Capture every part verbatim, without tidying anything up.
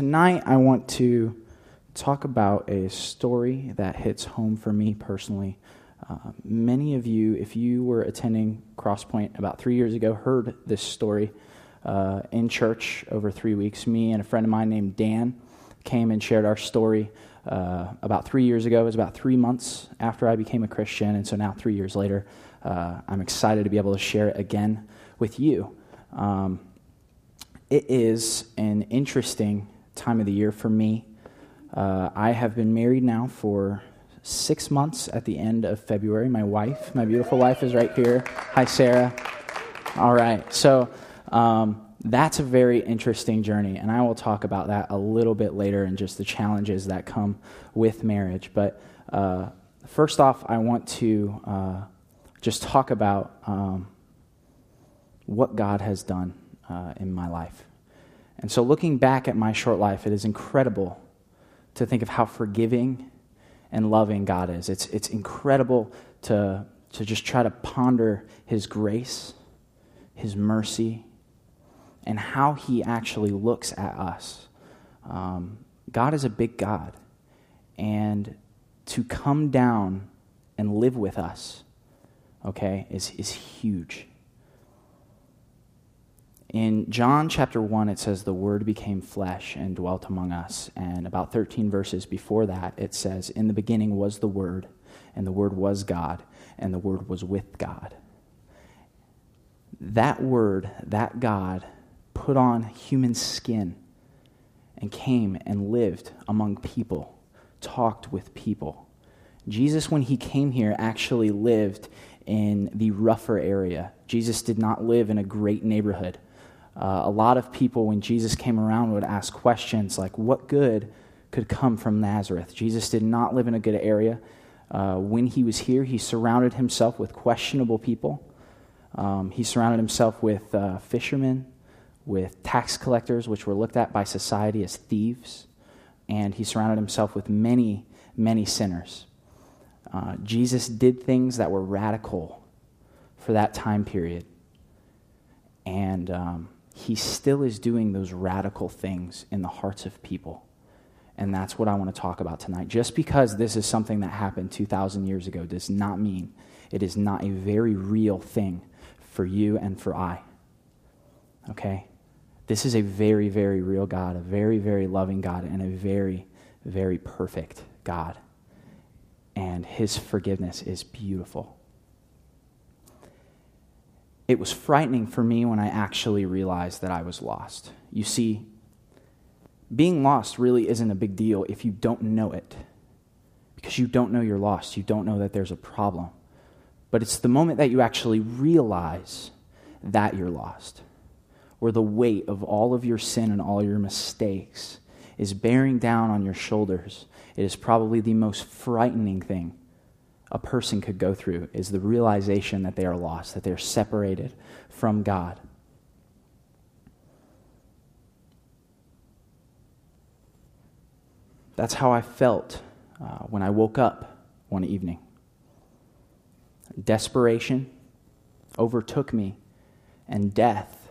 tonight I want to talk about a story that hits home for me personally. Uh, many of you, if you were attending CrossPoint about three years ago, heard this story uh, in church over three weeks. Me and a friend of mine named Dan came and shared our story uh, about three years ago. It was about three months after I became a Christian, and so now three years later, uh, I'm excited to be able to share it again with you. Um, it is an interesting time of the year for me. Uh, I have been married now for six months at the end of February. My wife, my beautiful wife, is right here. Hi, Sarah. All right. So um, that's a very interesting journey, and I will talk about that a little bit later and just the challenges that come with marriage. But uh, first off, I want to uh, just talk about um, what God has done uh, in my life. And so looking back at my short life, it is incredible to think of how forgiving and loving God is. It's it's incredible to, to just try to ponder His grace, His mercy, and how He actually looks at us. Um, God is a big God, and to come down and live with us, okay, is, is huge. In John chapter one, it says, "The Word became flesh and dwelt among us." And about thirteen verses before that, it says, "In the beginning was the Word, and the Word was God, and the Word was with God." That Word, that God, put on human skin and came and lived among people, talked with people. Jesus, when He came here, actually lived in the rougher area. Jesus did not live in a great neighborhood. Uh, a lot of people, when Jesus came around, would ask questions like, what good could come from Nazareth? Jesus did not live in a good area. Uh, when he was here, he surrounded himself with questionable people. Um, he surrounded himself with uh, fishermen, with tax collectors, which were looked at by society as thieves. And he surrounded himself with many, many sinners. Uh, Jesus did things that were radical for that time period. And um, he still is doing those radical things in the hearts of people. And that's what I want to talk about tonight. Just because this is something that happened two thousand years ago does not mean it is not a very real thing for you and for I. Okay? This is a very, very real God, a very, very loving God, and a very, very perfect God. And his forgiveness is beautiful. It was frightening for me when I actually realized that I was lost. You see, being lost really isn't a big deal if you don't know it, because you don't know you're lost. You don't know that there's a problem. But it's the moment that you actually realize that you're lost, where the weight of all of your sin and all your mistakes is bearing down on your shoulders. It is probably the most frightening thing a person could go through, is the realization that they are lost, that they are separated from God. That's how I felt uh, when I woke up one evening. Desperation overtook me, and death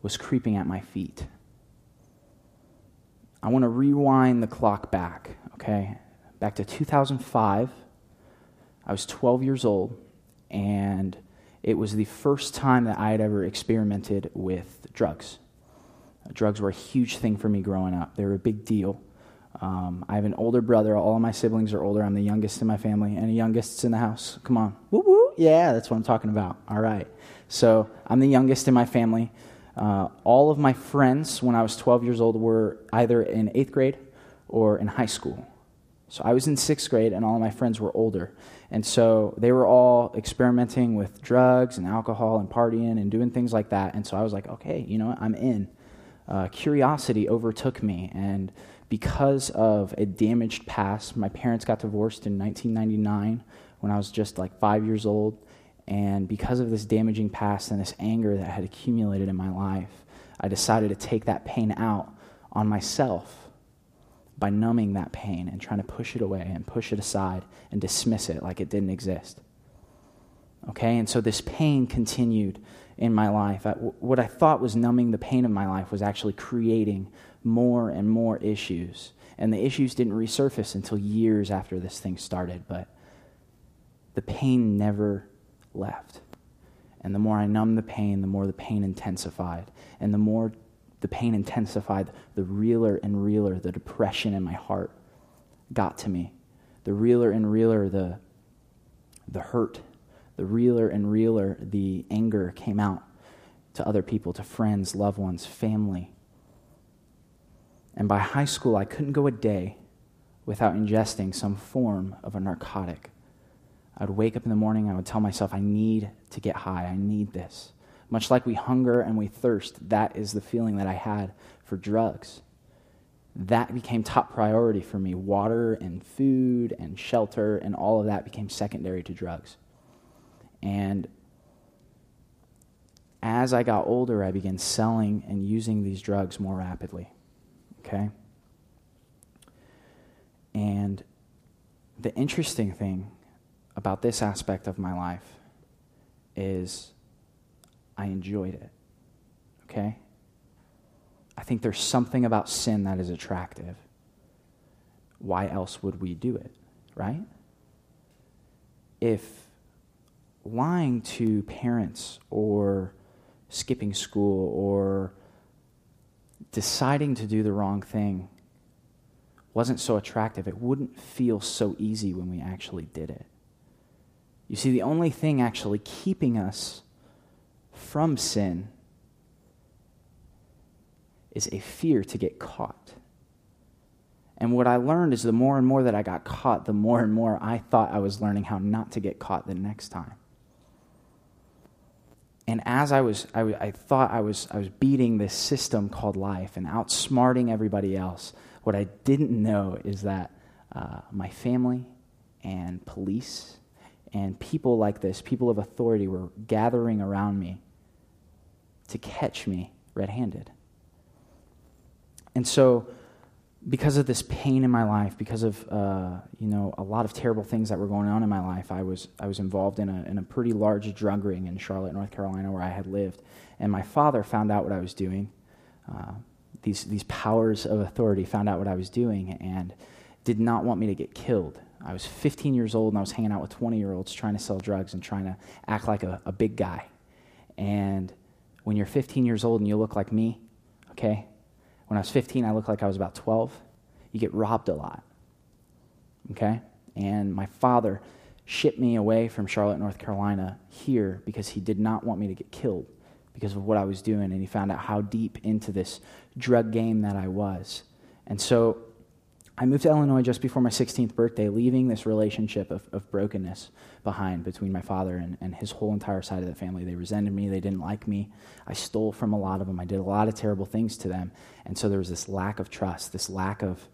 was creeping at my feet. I want to rewind the clock back, okay? Back to two thousand five. I was twelve years old, and it was the first time that I had ever experimented with drugs. Drugs were a huge thing for me growing up. They were a big deal. Um, I have an older brother. All of my siblings are older. I'm the youngest in my family. Any youngest in the house? Come on. Woo woo. Yeah, that's what I'm talking about. All right. So I'm the youngest in my family. Uh, all of my friends when I was twelve years old were either in eighth grade or in high school. So I was in sixth grade, and all of my friends were older. And so they were all experimenting with drugs and alcohol and partying and doing things like that. And so I was like, okay, you know what, I'm in. Uh, curiosity overtook me. And because of a damaged past, my parents got divorced in nineteen ninety-nine when I was just like five years old. And because of this damaging past and this anger that had accumulated in my life, I decided to take that pain out on myself by numbing that pain and trying to push it away and push it aside and dismiss it like it didn't exist. Okay, and so this pain continued in my life. I, what I thought was numbing the pain of my life was actually creating more and more issues. And the issues didn't resurface until years after this thing started, but the pain never left. And the more I numbed the pain, the more the pain intensified. And the more the pain intensified, the realer and realer the depression in my heart got to me. The realer and realer the the hurt, the realer and realer the anger came out to other people, to friends, loved ones, family. And by high school, I couldn't go a day without ingesting some form of a narcotic. I would wake up in the morning, I would tell myself, I need to get high, I need this. Much like we hunger and we thirst, that is the feeling that I had for drugs. That became top priority for me. Water and food and shelter and all of that became secondary to drugs. And as I got older, I began selling and using these drugs more rapidly, okay? And the interesting thing about this aspect of my life is I enjoyed it, okay? I think there's something about sin that is attractive. Why else would we do it, right? If lying to parents or skipping school or deciding to do the wrong thing wasn't so attractive, it wouldn't feel so easy when we actually did it. You see, the only thing actually keeping us from sin is a fear to get caught. And what I learned is the more and more that I got caught, the more and more I thought I was learning how not to get caught the next time. And as I was, I, I thought I was, I was beating this system called life and outsmarting everybody else. What I didn't know is that uh, my family and police and people like this, people of authority, were gathering around me to catch me red-handed. And so, because of this pain in my life, because of uh, you know a lot of terrible things that were going on in my life, I was I was involved in a in a pretty large drug ring in Charlotte, North Carolina, where I had lived. And my father found out what I was doing. Uh, these these powers of authority found out what I was doing and did not want me to get killed. I was fifteen years old and I was hanging out with twenty-year-olds trying to sell drugs and trying to act like a, a big guy. And when you're fifteen years old and you look like me, okay? When I was fifteen, I looked like I was about twelve. You get robbed a lot, okay? And my father shipped me away from Charlotte, North Carolina here because he did not want me to get killed because of what I was doing, and he found out how deep into this drug game that I was. And so I moved to Illinois just before my sixteenth birthday, leaving this relationship of, of brokenness behind between my father and, and his whole entire side of the family. They resented me. They didn't like me. I stole from a lot of them. I did a lot of terrible things to them. And so there was this lack of trust, this lack of,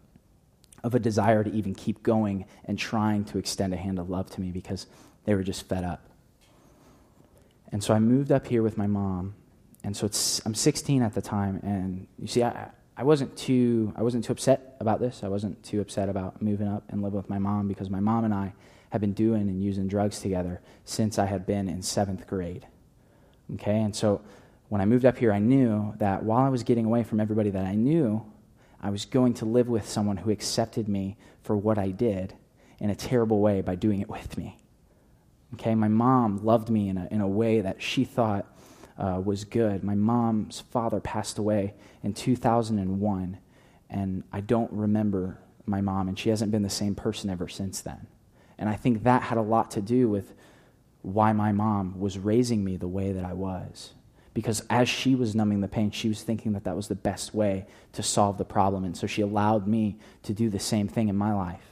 of a desire to even keep going and trying to extend a hand of love to me because they were just fed up. And so I moved up here with my mom. And so it's, I'm sixteen at the time. And you see, I... I wasn't too I wasn't too upset about this. I wasn't too upset about moving up and living with my mom because my mom and I had been doing and using drugs together since I had been in seventh grade. Okay, and so when I moved up here, I knew that while I was getting away from everybody that I knew, I was going to live with someone who accepted me for what I did in a terrible way by doing it with me. Okay, my mom loved me in a in a way that she thought Uh, was good. My mom's father passed away in two thousand one, and I don't remember my mom, and she hasn't been the same person ever since then. And I think that had a lot to do with why my mom was raising me the way that I was, because as she was numbing the pain, she was thinking that that was the best way to solve the problem, and so she allowed me to do the same thing in my life.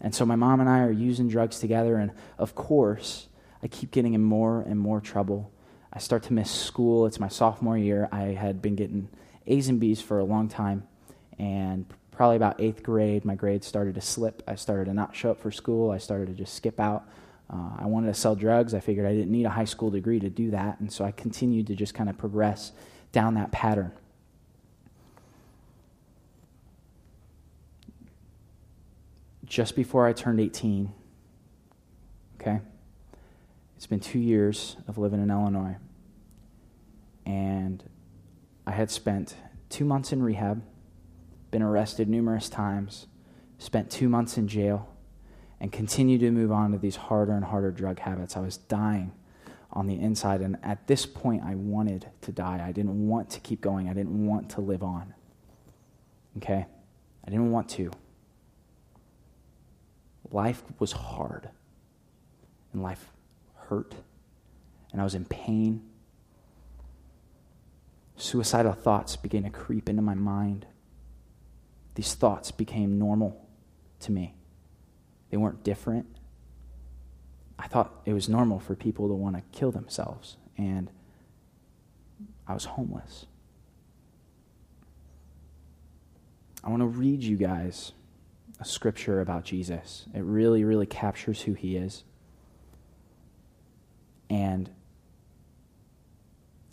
And so my mom and I are using drugs together, and of course, I keep getting in more and more trouble. I start to miss school. It's my sophomore year. I had been getting A's and B's for a long time, and probably about eighth grade, my grades started to slip. I started to not show up for school. I started to just skip out. Uh, I wanted to sell drugs. I figured I didn't need a high school degree to do that, and so I continued to just kind of progress down that pattern. Just before I turned eighteen, okay, it's been two years of living in Illinois, and I had spent two months in rehab been arrested numerous times, spent two months in jail, and continued to move on to these harder and harder drug habits. I was dying on the inside, and at this point, I wanted to die. I didn't want to keep going. I didn't want to live on, okay? I didn't want to. Life was hard, and life hurt, and I was in pain. Suicidal thoughts began to creep into my mind. These thoughts became normal to me. They weren't different. I thought it was normal for people to want to kill themselves, and I was homeless. I want to read you guys a scripture about Jesus. It really, really captures who he is. And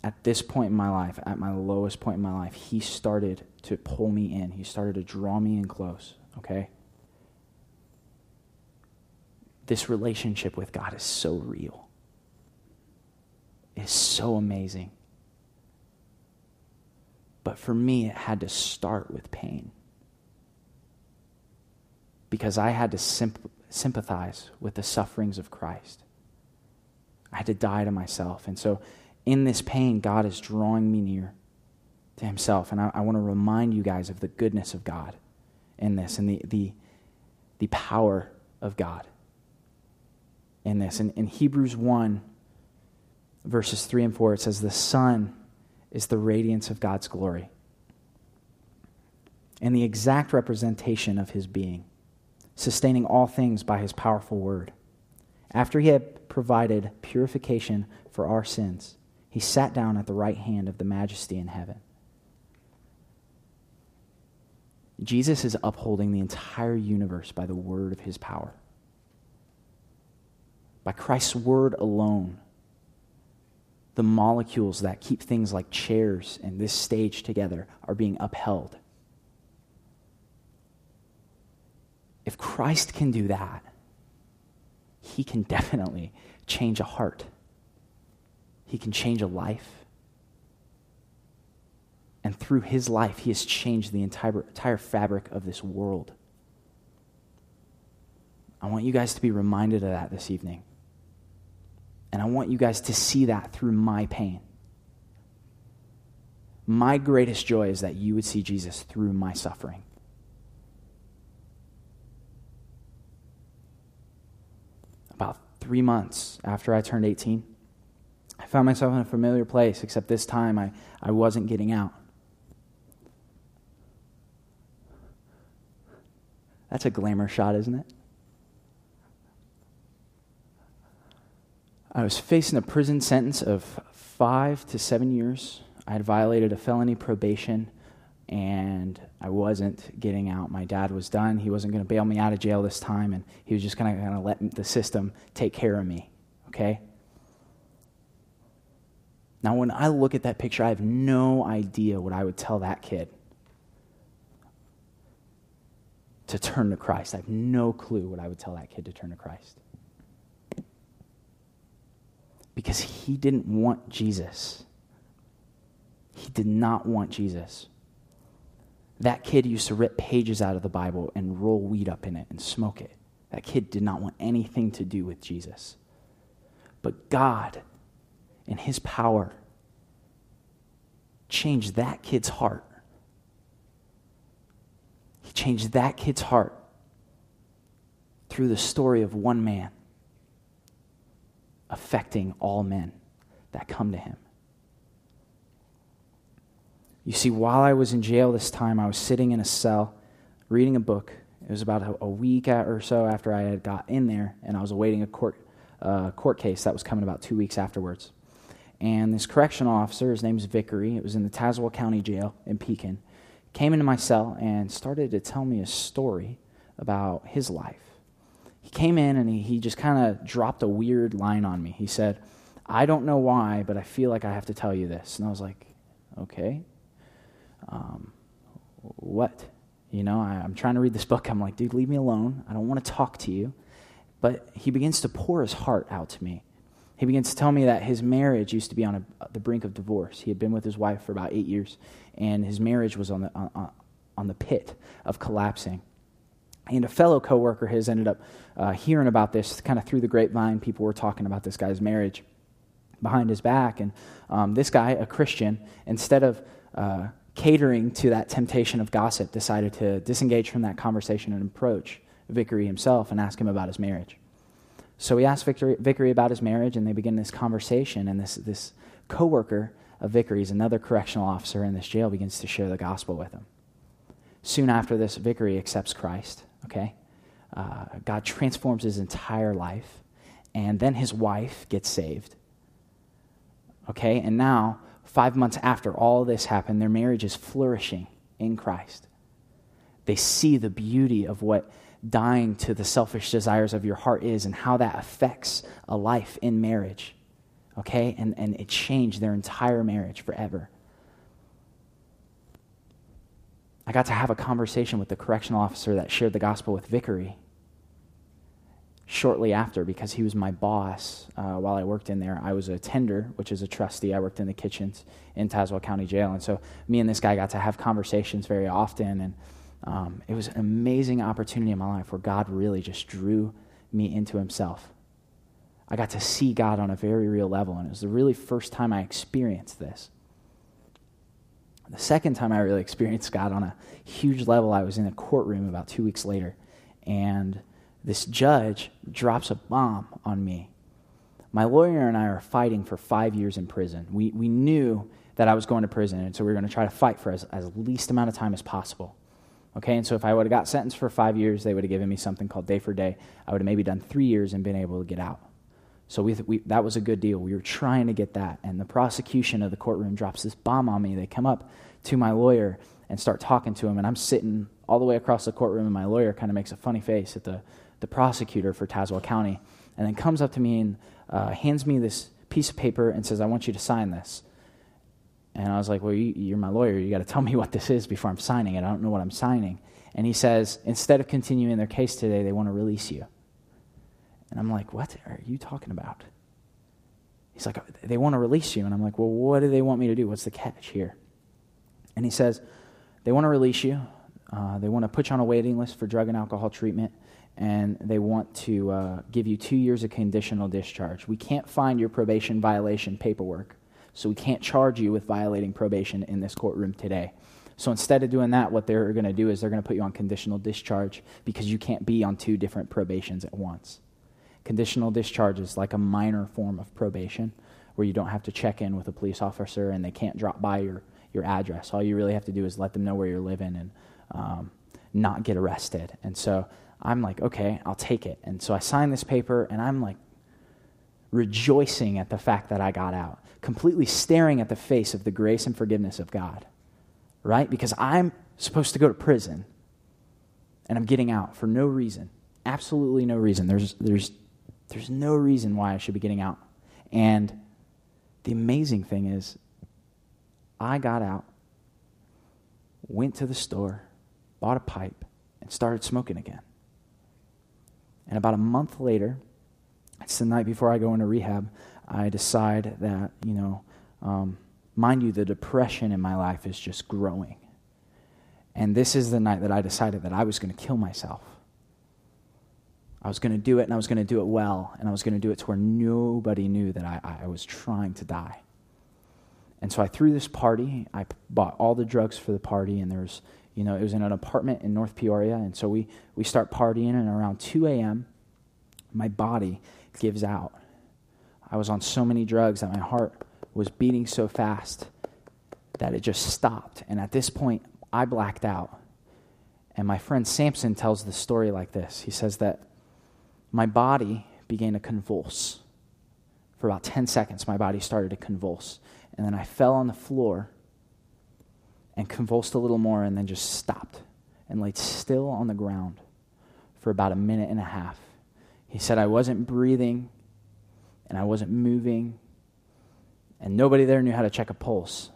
at this point in my life, at my lowest point in my life, he started to pull me in. He started to draw me in close, okay? This relationship with God is so real. It's so amazing. But for me, it had to start with pain, because I had to simp- sympathize with the sufferings of Christ. I had to die to myself. And so in this pain, God is drawing me near to himself. And I, I want to remind you guys of the goodness of God in this, and the, the, the power of God in this. And in Hebrews one, verses three and four, it says, "The Son is the radiance of God's glory and the exact representation of his being, sustaining all things by his powerful word. After he had provided purification for our sins, he sat down at the right hand of the majesty in heaven." Jesus is upholding the entire universe by the word of his power. By Christ's word alone, the molecules that keep things like chairs and this stage together are being upheld. If Christ can do that, he can definitely change a heart. He can change a life. And through his life, he has changed the entire, entire fabric of this world. I want you guys to be reminded of that this evening. And I want you guys to see that through my pain. My greatest joy is that you would see Jesus through my suffering. About three months after I turned eighteen, I found myself in a familiar place, except this time I, I wasn't getting out. That's a glamour shot, isn't it? I was facing a prison sentence of five to seven years. I had violated a felony probation, and I wasn't getting out. My dad was done. He wasn't going to bail me out of jail this time, and he was just going to let the system take care of me, okay? Now, when I look at that picture, I have no idea what I would tell that kid to turn to Christ. I have no clue what I would tell that kid to turn to Christ, because he didn't want Jesus. He did not want Jesus. That kid used to rip pages out of the Bible and roll weed up in it and smoke it. That kid did not want anything to do with Jesus. But God, in his power, changed that kid's heart. He changed that kid's heart through the story of one man affecting all men that come to him. You see, while I was in jail this time, I was sitting in a cell reading a book. It was about a week or so after I had got in there, and I was awaiting a court uh, court case that was coming about two weeks afterwards. And this correctional officer, his name is Vickery, it was in the Tazewell County Jail in Pekin, came into my cell and started to tell me a story about his life. He came in and he, he just kind of dropped a weird line on me. He said, "I don't know why, but I feel like I have to tell you this." And I was like, okay. Um, what? You know, I, I'm trying to read this book. I'm like, dude, leave me alone. I don't want to talk to you. But he begins to pour his heart out to me. He begins to tell me that his marriage used to be on a, the brink of divorce. He had been with his wife for about eight years, and his marriage was on the, on, on the pit of collapsing. And a fellow coworker has ended up uh, hearing about this kind of through the grapevine. People were talking about this guy's marriage behind his back. And um, this guy, a Christian, instead of uh, catering to that temptation of gossip, decided to disengage from that conversation and approach Vickery himself and ask him about his marriage. So he asked Vickery, Vickery about his marriage, and they begin this conversation. And this this coworker of Vickery's, another correctional officer in this jail, begins to share the gospel with him. Soon after this, Vickery accepts Christ. Okay, uh, God transforms his entire life, and then his wife gets saved. Okay, and now five months after all this happened, their marriage is flourishing in Christ. They see the beauty of what dying to the selfish desires of your heart is and how that affects a life in marriage, okay? And, and it changed their entire marriage forever. I got to have a conversation with the correctional officer that shared the gospel with Vickery shortly after because he was my boss uh, while I worked in there. I was a tender, which is a trustee. I worked in the kitchens in Tazewell County Jail. And so me and this guy got to have conversations very often, and Um, it was an amazing opportunity in my life where God really just drew me into himself. I got to see God on a very real level, and it was the really first time I experienced this. The second time I really experienced God on a huge level, I was in a courtroom about two weeks later, and this judge drops a bomb on me. My lawyer and I are fighting for five years in prison. We, we knew that I was going to prison, and so we were going to try to fight for as, as least amount of time as possible. Okay, and so if I would have got sentenced for five years, they would have given me something called day for day. I would have maybe done three years and been able to get out. So we, th- we that was a good deal. We were trying to get that. And the prosecution of the courtroom drops this bomb on me. They come up to my lawyer and start talking to him. And I'm sitting all the way across the courtroom, and my lawyer kind of makes a funny face at the, the prosecutor for Tazewell County. And then comes up to me and uh, hands me this piece of paper and says, I want you to sign this. And I was like, well, you, you're my lawyer. You got to tell me what this is before I'm signing it. I don't know what I'm signing. And he says, instead of continuing their case today, they want to release you. And I'm like, what are you talking about? He's like, they want to release you. And I'm like, well, what do they want me to do? What's the catch here? And he says, they want to release you. Uh, they want to put you on a waiting list for drug and alcohol treatment. And they want to uh, give you two years of conditional discharge. We can't find your probation violation paperwork, so we can't charge you with violating probation in this courtroom today. So instead of doing that, what they're going to do is they're going to put you on conditional discharge because you can't be on two different probations at once. Conditional discharge is like a minor form of probation where you don't have to check in with a police officer and they can't drop by your, your address. All you really have to do is let them know where you're living and um, not get arrested. And so I'm like, okay, I'll take it. And so I sign this paper, and I'm like rejoicing at the fact that I got out, completely staring at the face of the grace and forgiveness of God, right? Because I'm supposed to go to prison, and I'm getting out for no reason, absolutely no reason. There's there's there's no reason why I should be getting out. And the amazing thing is, I got out, went to the store, bought a pipe, and started smoking again. And about a month later, it's the night before I go into rehab, I decide that, you know, um, mind you, the depression in my life is just growing. And this is the night that I decided that I was going to kill myself. I was going to do it, and I was going to do it well, and I was going to do it to where nobody knew that I, I was trying to die. And so I threw this party. I bought all the drugs for the party, and there was, you know, it was in an apartment in North Peoria, and so we, we start partying, and around two a.m., my body gives out. I was on so many drugs that my heart was beating so fast that it just stopped. And at this point, I blacked out. And my friend Samson tells the story like this. He says that my body began to convulse. For about ten seconds, my body started to convulse. And then I fell on the floor and convulsed a little more and then just stopped and laid still on the ground for about a minute and a half. He said, I wasn't breathing, and I wasn't moving, and nobody there knew how to check a pulse.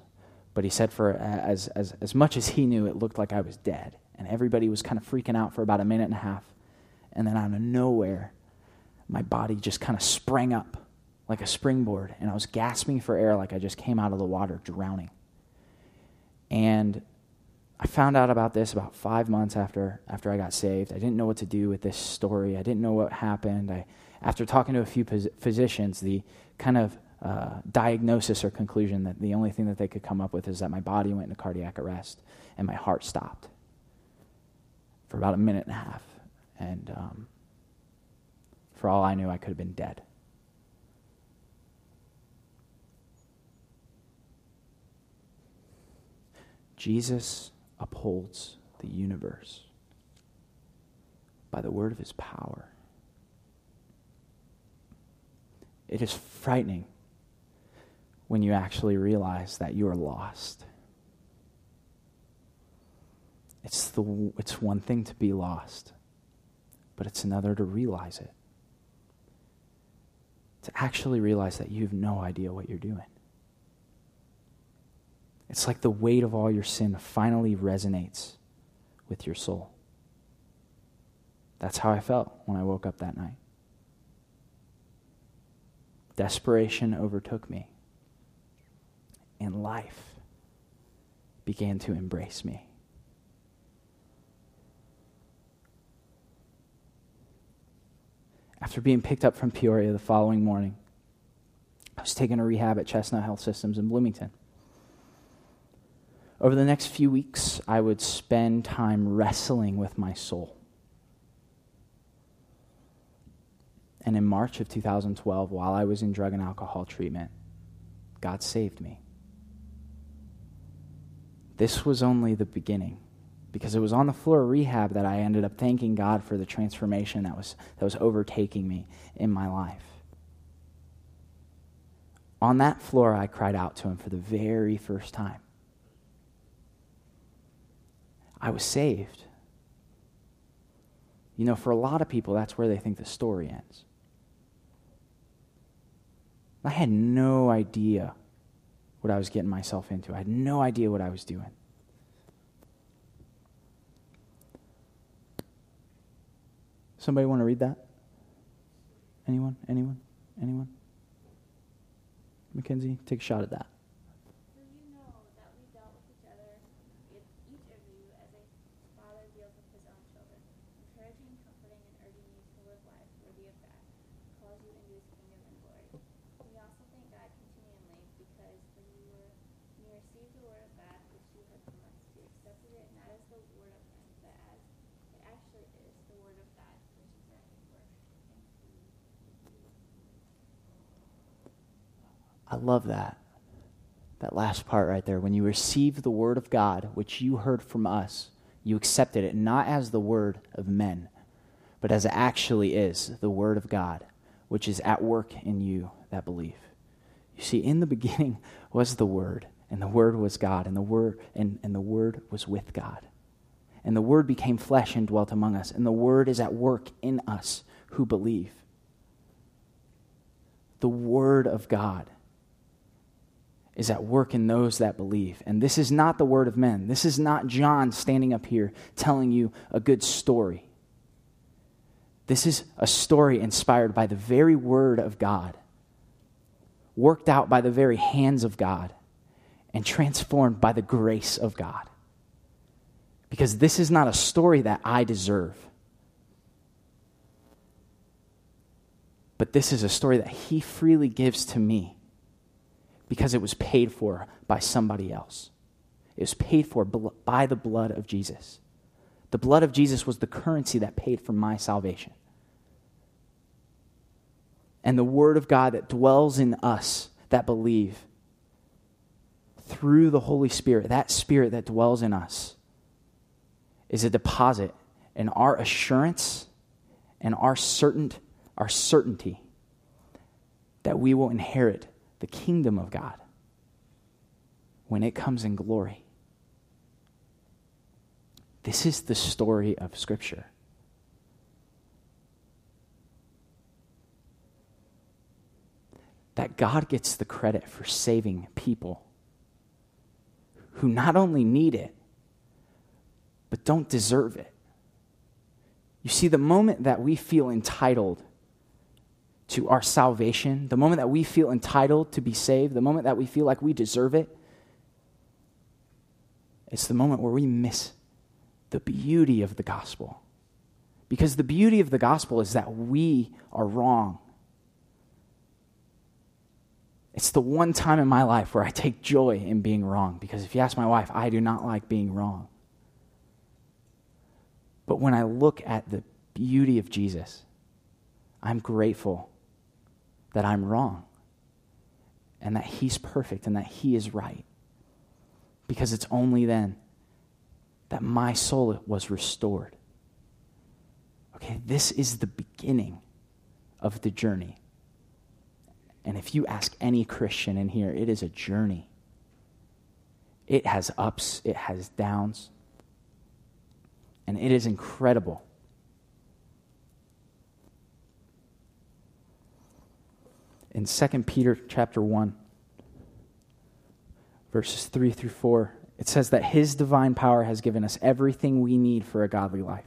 But he said for as, as, as much as he knew, it looked like I was dead, and everybody was kind of freaking out for about a minute and a half. And then out of nowhere, my body just kind of sprang up like a springboard, and I was gasping for air like I just came out of the water drowning. And I found out about this about five months after after I got saved. I didn't know what to do with this story. I didn't know what happened. I, after talking to a few phys- physicians, the kind of uh, diagnosis or conclusion that the only thing that they could come up with is that my body went into cardiac arrest and my heart stopped for about a minute and a half. And um, for all I knew, I could have been dead. Jesus upholds the universe by the word of his power. It is frightening when you actually realize that you are lost. It's the it's one thing to be lost, but it's another to realize it. To actually realize that you have no idea what you're doing. It's like the weight of all your sin finally resonates with your soul. That's how I felt when I woke up that night. Desperation overtook me, and life began to embrace me. After being picked up from Peoria the following morning, I was taken to rehab at Chestnut Health Systems in Bloomington. Over the next few weeks, I would spend time wrestling with my soul. And in March of two thousand twelve, while I was in drug and alcohol treatment, God saved me. This was only the beginning, because it was on the floor of rehab that I ended up thanking God for the transformation that was, that was overtaking me in my life. On that floor, I cried out to him for the very first time. I was saved. You know, for a lot of people, that's where they think the story ends. I had no idea what I was getting myself into. I had no idea what I was doing. Somebody want to read that? Anyone? Anyone? Anyone? Mackenzie, take a shot at that. I love that, that last part right there. When you received the word of God, which you heard from us, you accepted it not as the word of men, but as it actually is, the word of God, which is at work in you that believe. You see, in the beginning was the word, and the word was God, and the word and, and the word was with God. And the word became flesh and dwelt among us, and the word is at work in us who believe. The word of God is at work in those that believe. And this is not the word of men. This is not John standing up here telling you a good story. This is a story inspired by the very word of God, worked out by the very hands of God, and transformed by the grace of God. Because this is not a story that I deserve, but this is a story that he freely gives to me, because it was paid for by somebody else. It was paid for bl- by the blood of Jesus. The blood of Jesus was the currency that paid for my salvation. And the word of God that dwells in us that believe through the Holy Spirit, that spirit that dwells in us, is a deposit in our assurance and our certain, our certainty that we will inherit the kingdom of God when it comes in glory. This is the story of Scripture. That God gets the credit for saving people who not only need it, but don't deserve it. You see, the moment that we feel entitled to our salvation, the moment that we feel entitled to be saved, the moment that we feel like we deserve it, It's the moment where we miss the beauty of the gospel. Because the beauty of the gospel is that we are wrong. It's the one time in my life where I take joy in being wrong. Because if you ask my wife, I do not like being wrong. But when I look at the beauty of Jesus, I'm grateful that I'm wrong and that he's perfect and that he is right. Because it's only then that my soul was restored. Okay, this is the beginning of the journey. And if you ask any Christian in here, it is a journey. It has ups, it has downs, and it is incredible. In Second Peter chapter one, verses three through four, it says that his divine power has given us everything we need for a godly life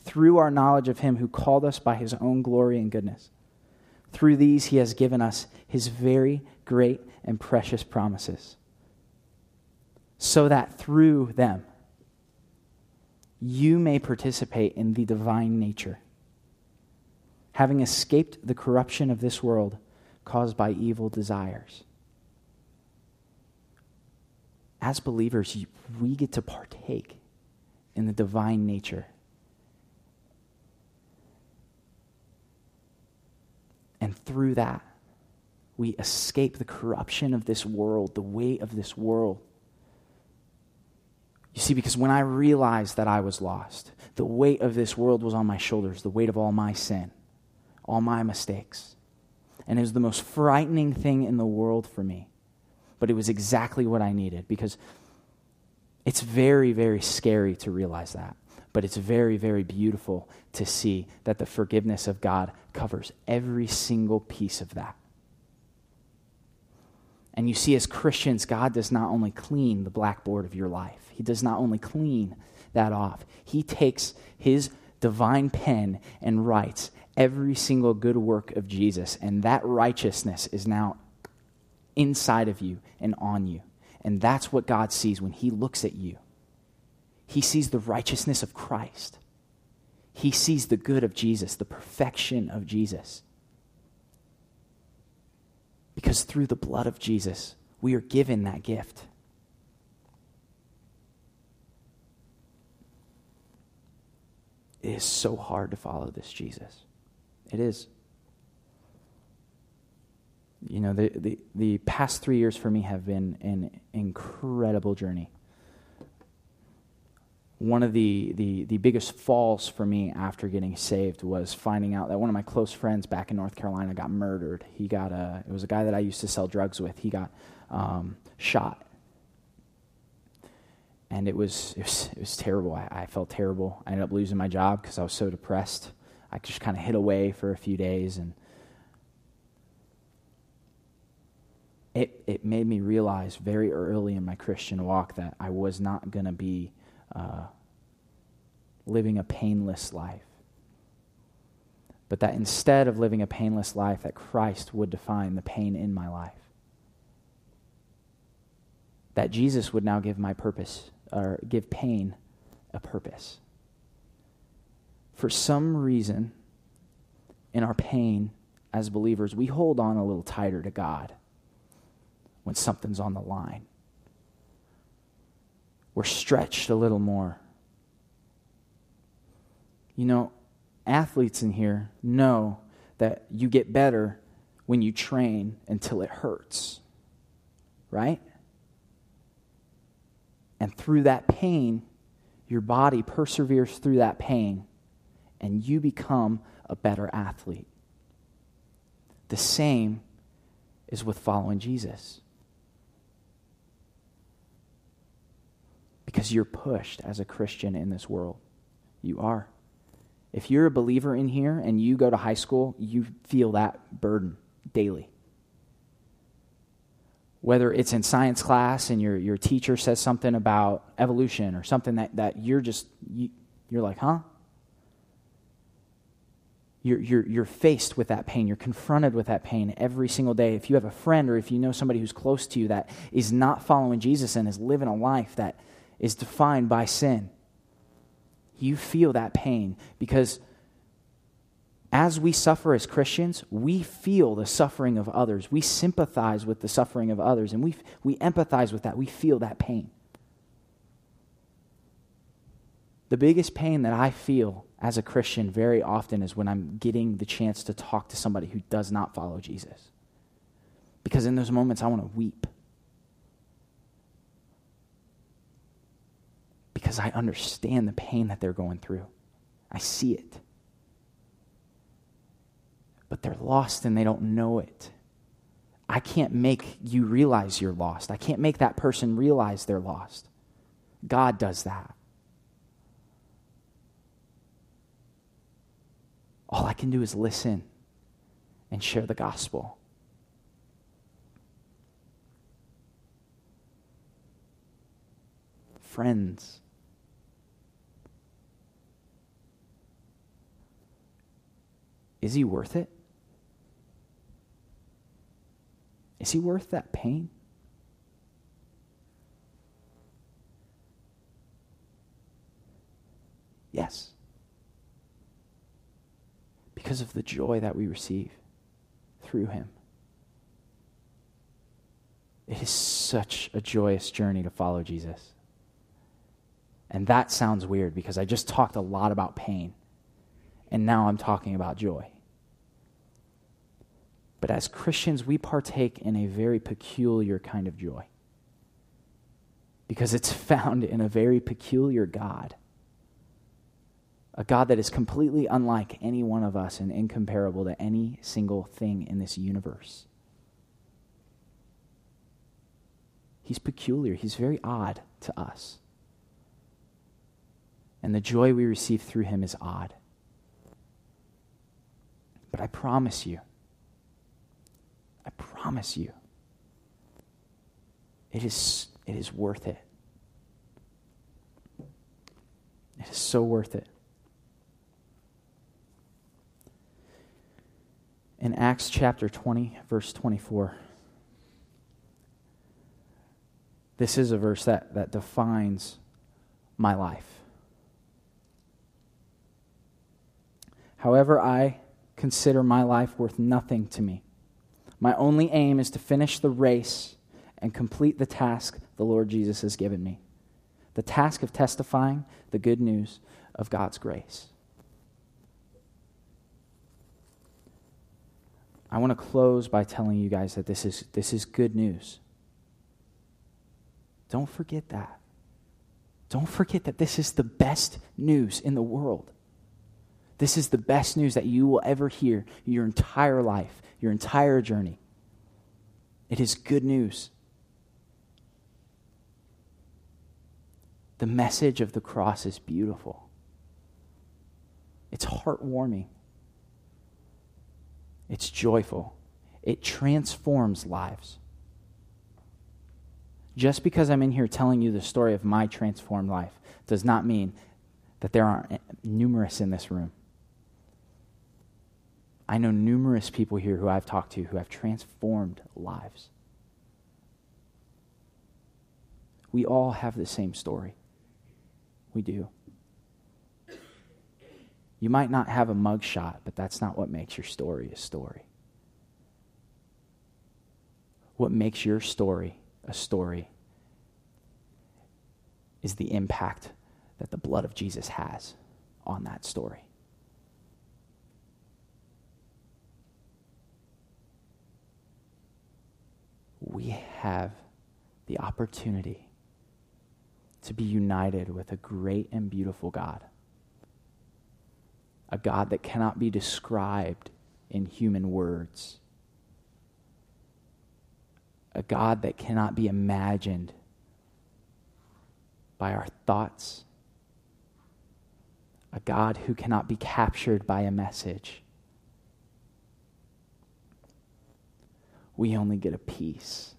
through our knowledge of him who called us by his own glory and goodness. Through these he has given us his very great and precious promises, so that through them you may participate in the divine nature, having escaped the corruption of this world caused by evil desires. As believers, we get to partake in the divine nature. And through that, we escape the corruption of this world, the weight of this world. You see, because when I realized that I was lost, the weight of this world was on my shoulders, the weight of all my sin, all my mistakes. And it was the most frightening thing in the world for me. But it was exactly what I needed, because it's very, very scary to realize that. But it's very, very beautiful to see that the forgiveness of God covers every single piece of that. And you see, as Christians, God does not only clean the blackboard of your life. He does not only clean that off. He takes his divine pen and writes every single good work of Jesus. And that righteousness is now inside of you and on you. And that's what God sees when he looks at you. He sees the righteousness of Christ. He sees the good of Jesus, the perfection of Jesus. Because through the blood of Jesus, we are given that gift. It is so hard to follow this Jesus. It is. You know, the, the, the past three years for me have been an incredible journey. One of the, the, the biggest falls for me after getting saved was finding out that one of my close friends back in North Carolina got murdered. He got a, it was a guy that I used to sell drugs with. He got um, shot. And it was, it was, it was terrible. I, I felt terrible. I ended up losing my job because I was so depressed. I just kind of hid away for a few days, and It, it made me realize very early in my Christian walk that I was not going to be uh, living a painless life. But that instead of living a painless life, that Christ would define the pain in my life. That Jesus would now give my purpose, or give pain a purpose. For some reason, in our pain as believers, we hold on a little tighter to God. When something's on the line, we're stretched a little more. You know, athletes in here know that you get better when you train until it hurts, right? And through that pain, your body perseveres through that pain, and you become a better athlete. The same is with following Jesus. Because you're pushed as a Christian in this world. You are. If you're a believer in here and you go to high school, you feel that burden daily. Whether it's in science class and your, your teacher says something about evolution or something that, that you're just, you, you're like, huh? You're, you're, you're faced with that pain. You're confronted with that pain every single day. If you have a friend or if you know somebody who's close to you that is not following Jesus and is living a life that is defined by sin. You feel that pain because as we suffer as Christians, we feel the suffering of others. We sympathize with the suffering of others, and we we empathize with that. We feel that pain. The biggest pain that I feel as a Christian very often is when I'm getting the chance to talk to somebody who does not follow Jesus. Because in those moments, I want to weep. Because I understand the pain that they're going through. I see it. But they're lost and they don't know it. I can't make you realize you're lost. I can't make that person realize they're lost. God does that. All I can do is listen and share the gospel. Friends. Is he worth it? Is he worth that pain? Yes. Because of the joy that we receive through him. It is such a joyous journey to follow Jesus. And that sounds weird because I just talked a lot about pain. And now I'm talking about joy. But as Christians, we partake in a very peculiar kind of joy. Because it's found in a very peculiar God. A God that is completely unlike any one of us and incomparable to any single thing in this universe. He's peculiar. He's very odd to us. And the joy we receive through him is odd. But I promise you, I promise you, it is, it is worth it. It is so worth it. In Acts chapter twenty, verse twenty-four, this is a verse that, that defines my life. However, I consider my life worth nothing to me. My only aim is to finish the race and complete the task the Lord Jesus has given me, the task of testifying the good news of God's grace. I want to close by telling you guys that this is this is good news. Don't forget that. Don't forget that this is the best news in the world. This is the best news that you will ever hear your entire life, your entire journey. It is good news. The message of the cross is beautiful. It's heartwarming. It's joyful. It transforms lives. Just because I'm in here telling you the story of my transformed life does not mean that there aren't numerous in this room. I know numerous people here who I've talked to who have transformed lives. We all have the same story. We do. You might not have a mugshot, but that's not what makes your story a story. What makes your story a story is the impact that the blood of Jesus has on that story. We have the opportunity to be united with a great and beautiful God, a God that cannot be described in human words, a God that cannot be imagined by our thoughts, a God who cannot be captured by a message. We only get a piece.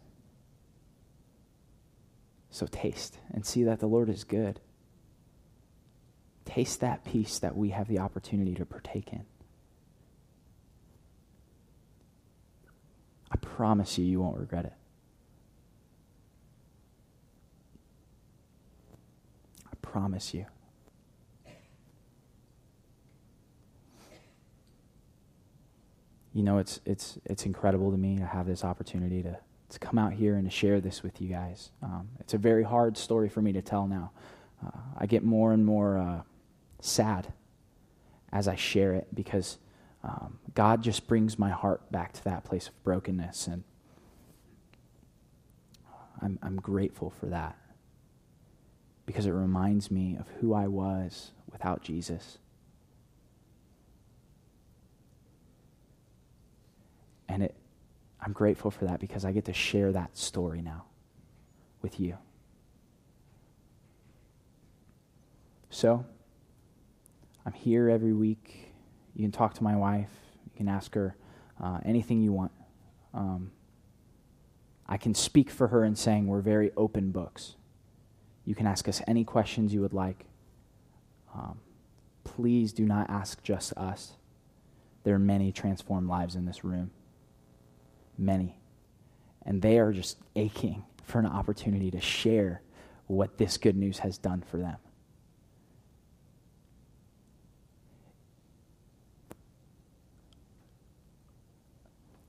So taste and see that the Lord is good. Taste that piece that we have the opportunity to partake in. I promise you, you won't regret it. promise you. You know, it's it's it's incredible to me to have this opportunity to, to come out here and to share this with you guys. Um, it's a very hard story for me to tell now. Uh, I get more and more uh, sad as I share it because um, God just brings my heart back to that place of brokenness, and I'm I'm grateful for that because it reminds me of who I was without Jesus. And it, I'm grateful for that because I get to share that story now with you. So, I'm here every week. You can talk to my wife. You can ask her uh, anything you want. Um, I can speak for her in saying we're very open books. You can ask us any questions you would like. Um, please do not ask just us. There are many transformed lives in this room. Many. And they are just aching for an opportunity to share what this good news has done for them.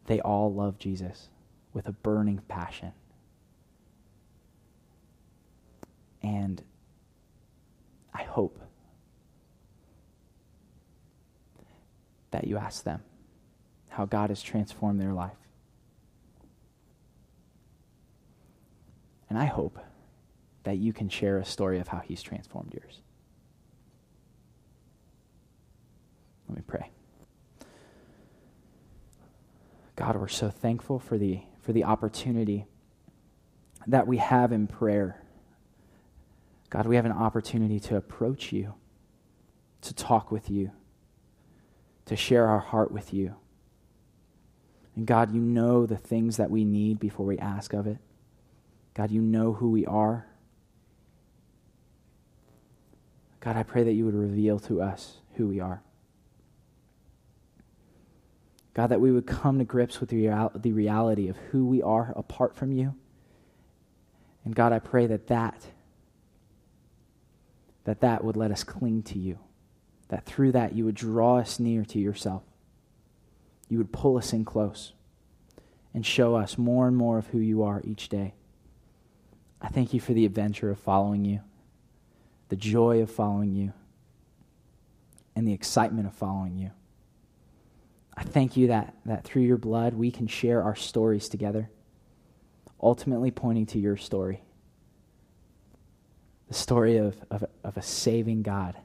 They all love Jesus with a burning passion. And I hope that you ask them how God has transformed their life. And I hope that you can share a story of how he's transformed yours. Let me pray. God, we're so thankful for the for the opportunity that we have in prayer. God, we have an opportunity to approach you, to talk with you, to share our heart with you. And God, you know the things that we need before we ask of it. God, you know who we are. God, I pray that you would reveal to us who we are. God, that we would come to grips with the, real- the reality of who we are apart from you. And God, I pray that that, that that would let us cling to you. That through that you would draw us near to yourself. You would pull us in close and show us more and more of who you are each day. I thank you for the adventure of following you, the joy of following you, and the excitement of following you. I thank you that, that through your blood we can share our stories together, ultimately pointing to your story, the story of, of, of a saving God.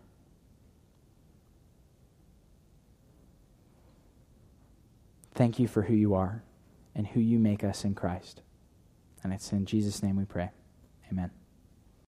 Thank you for who you are and who you make us in Christ. And it's in Jesus' name we pray. Amen.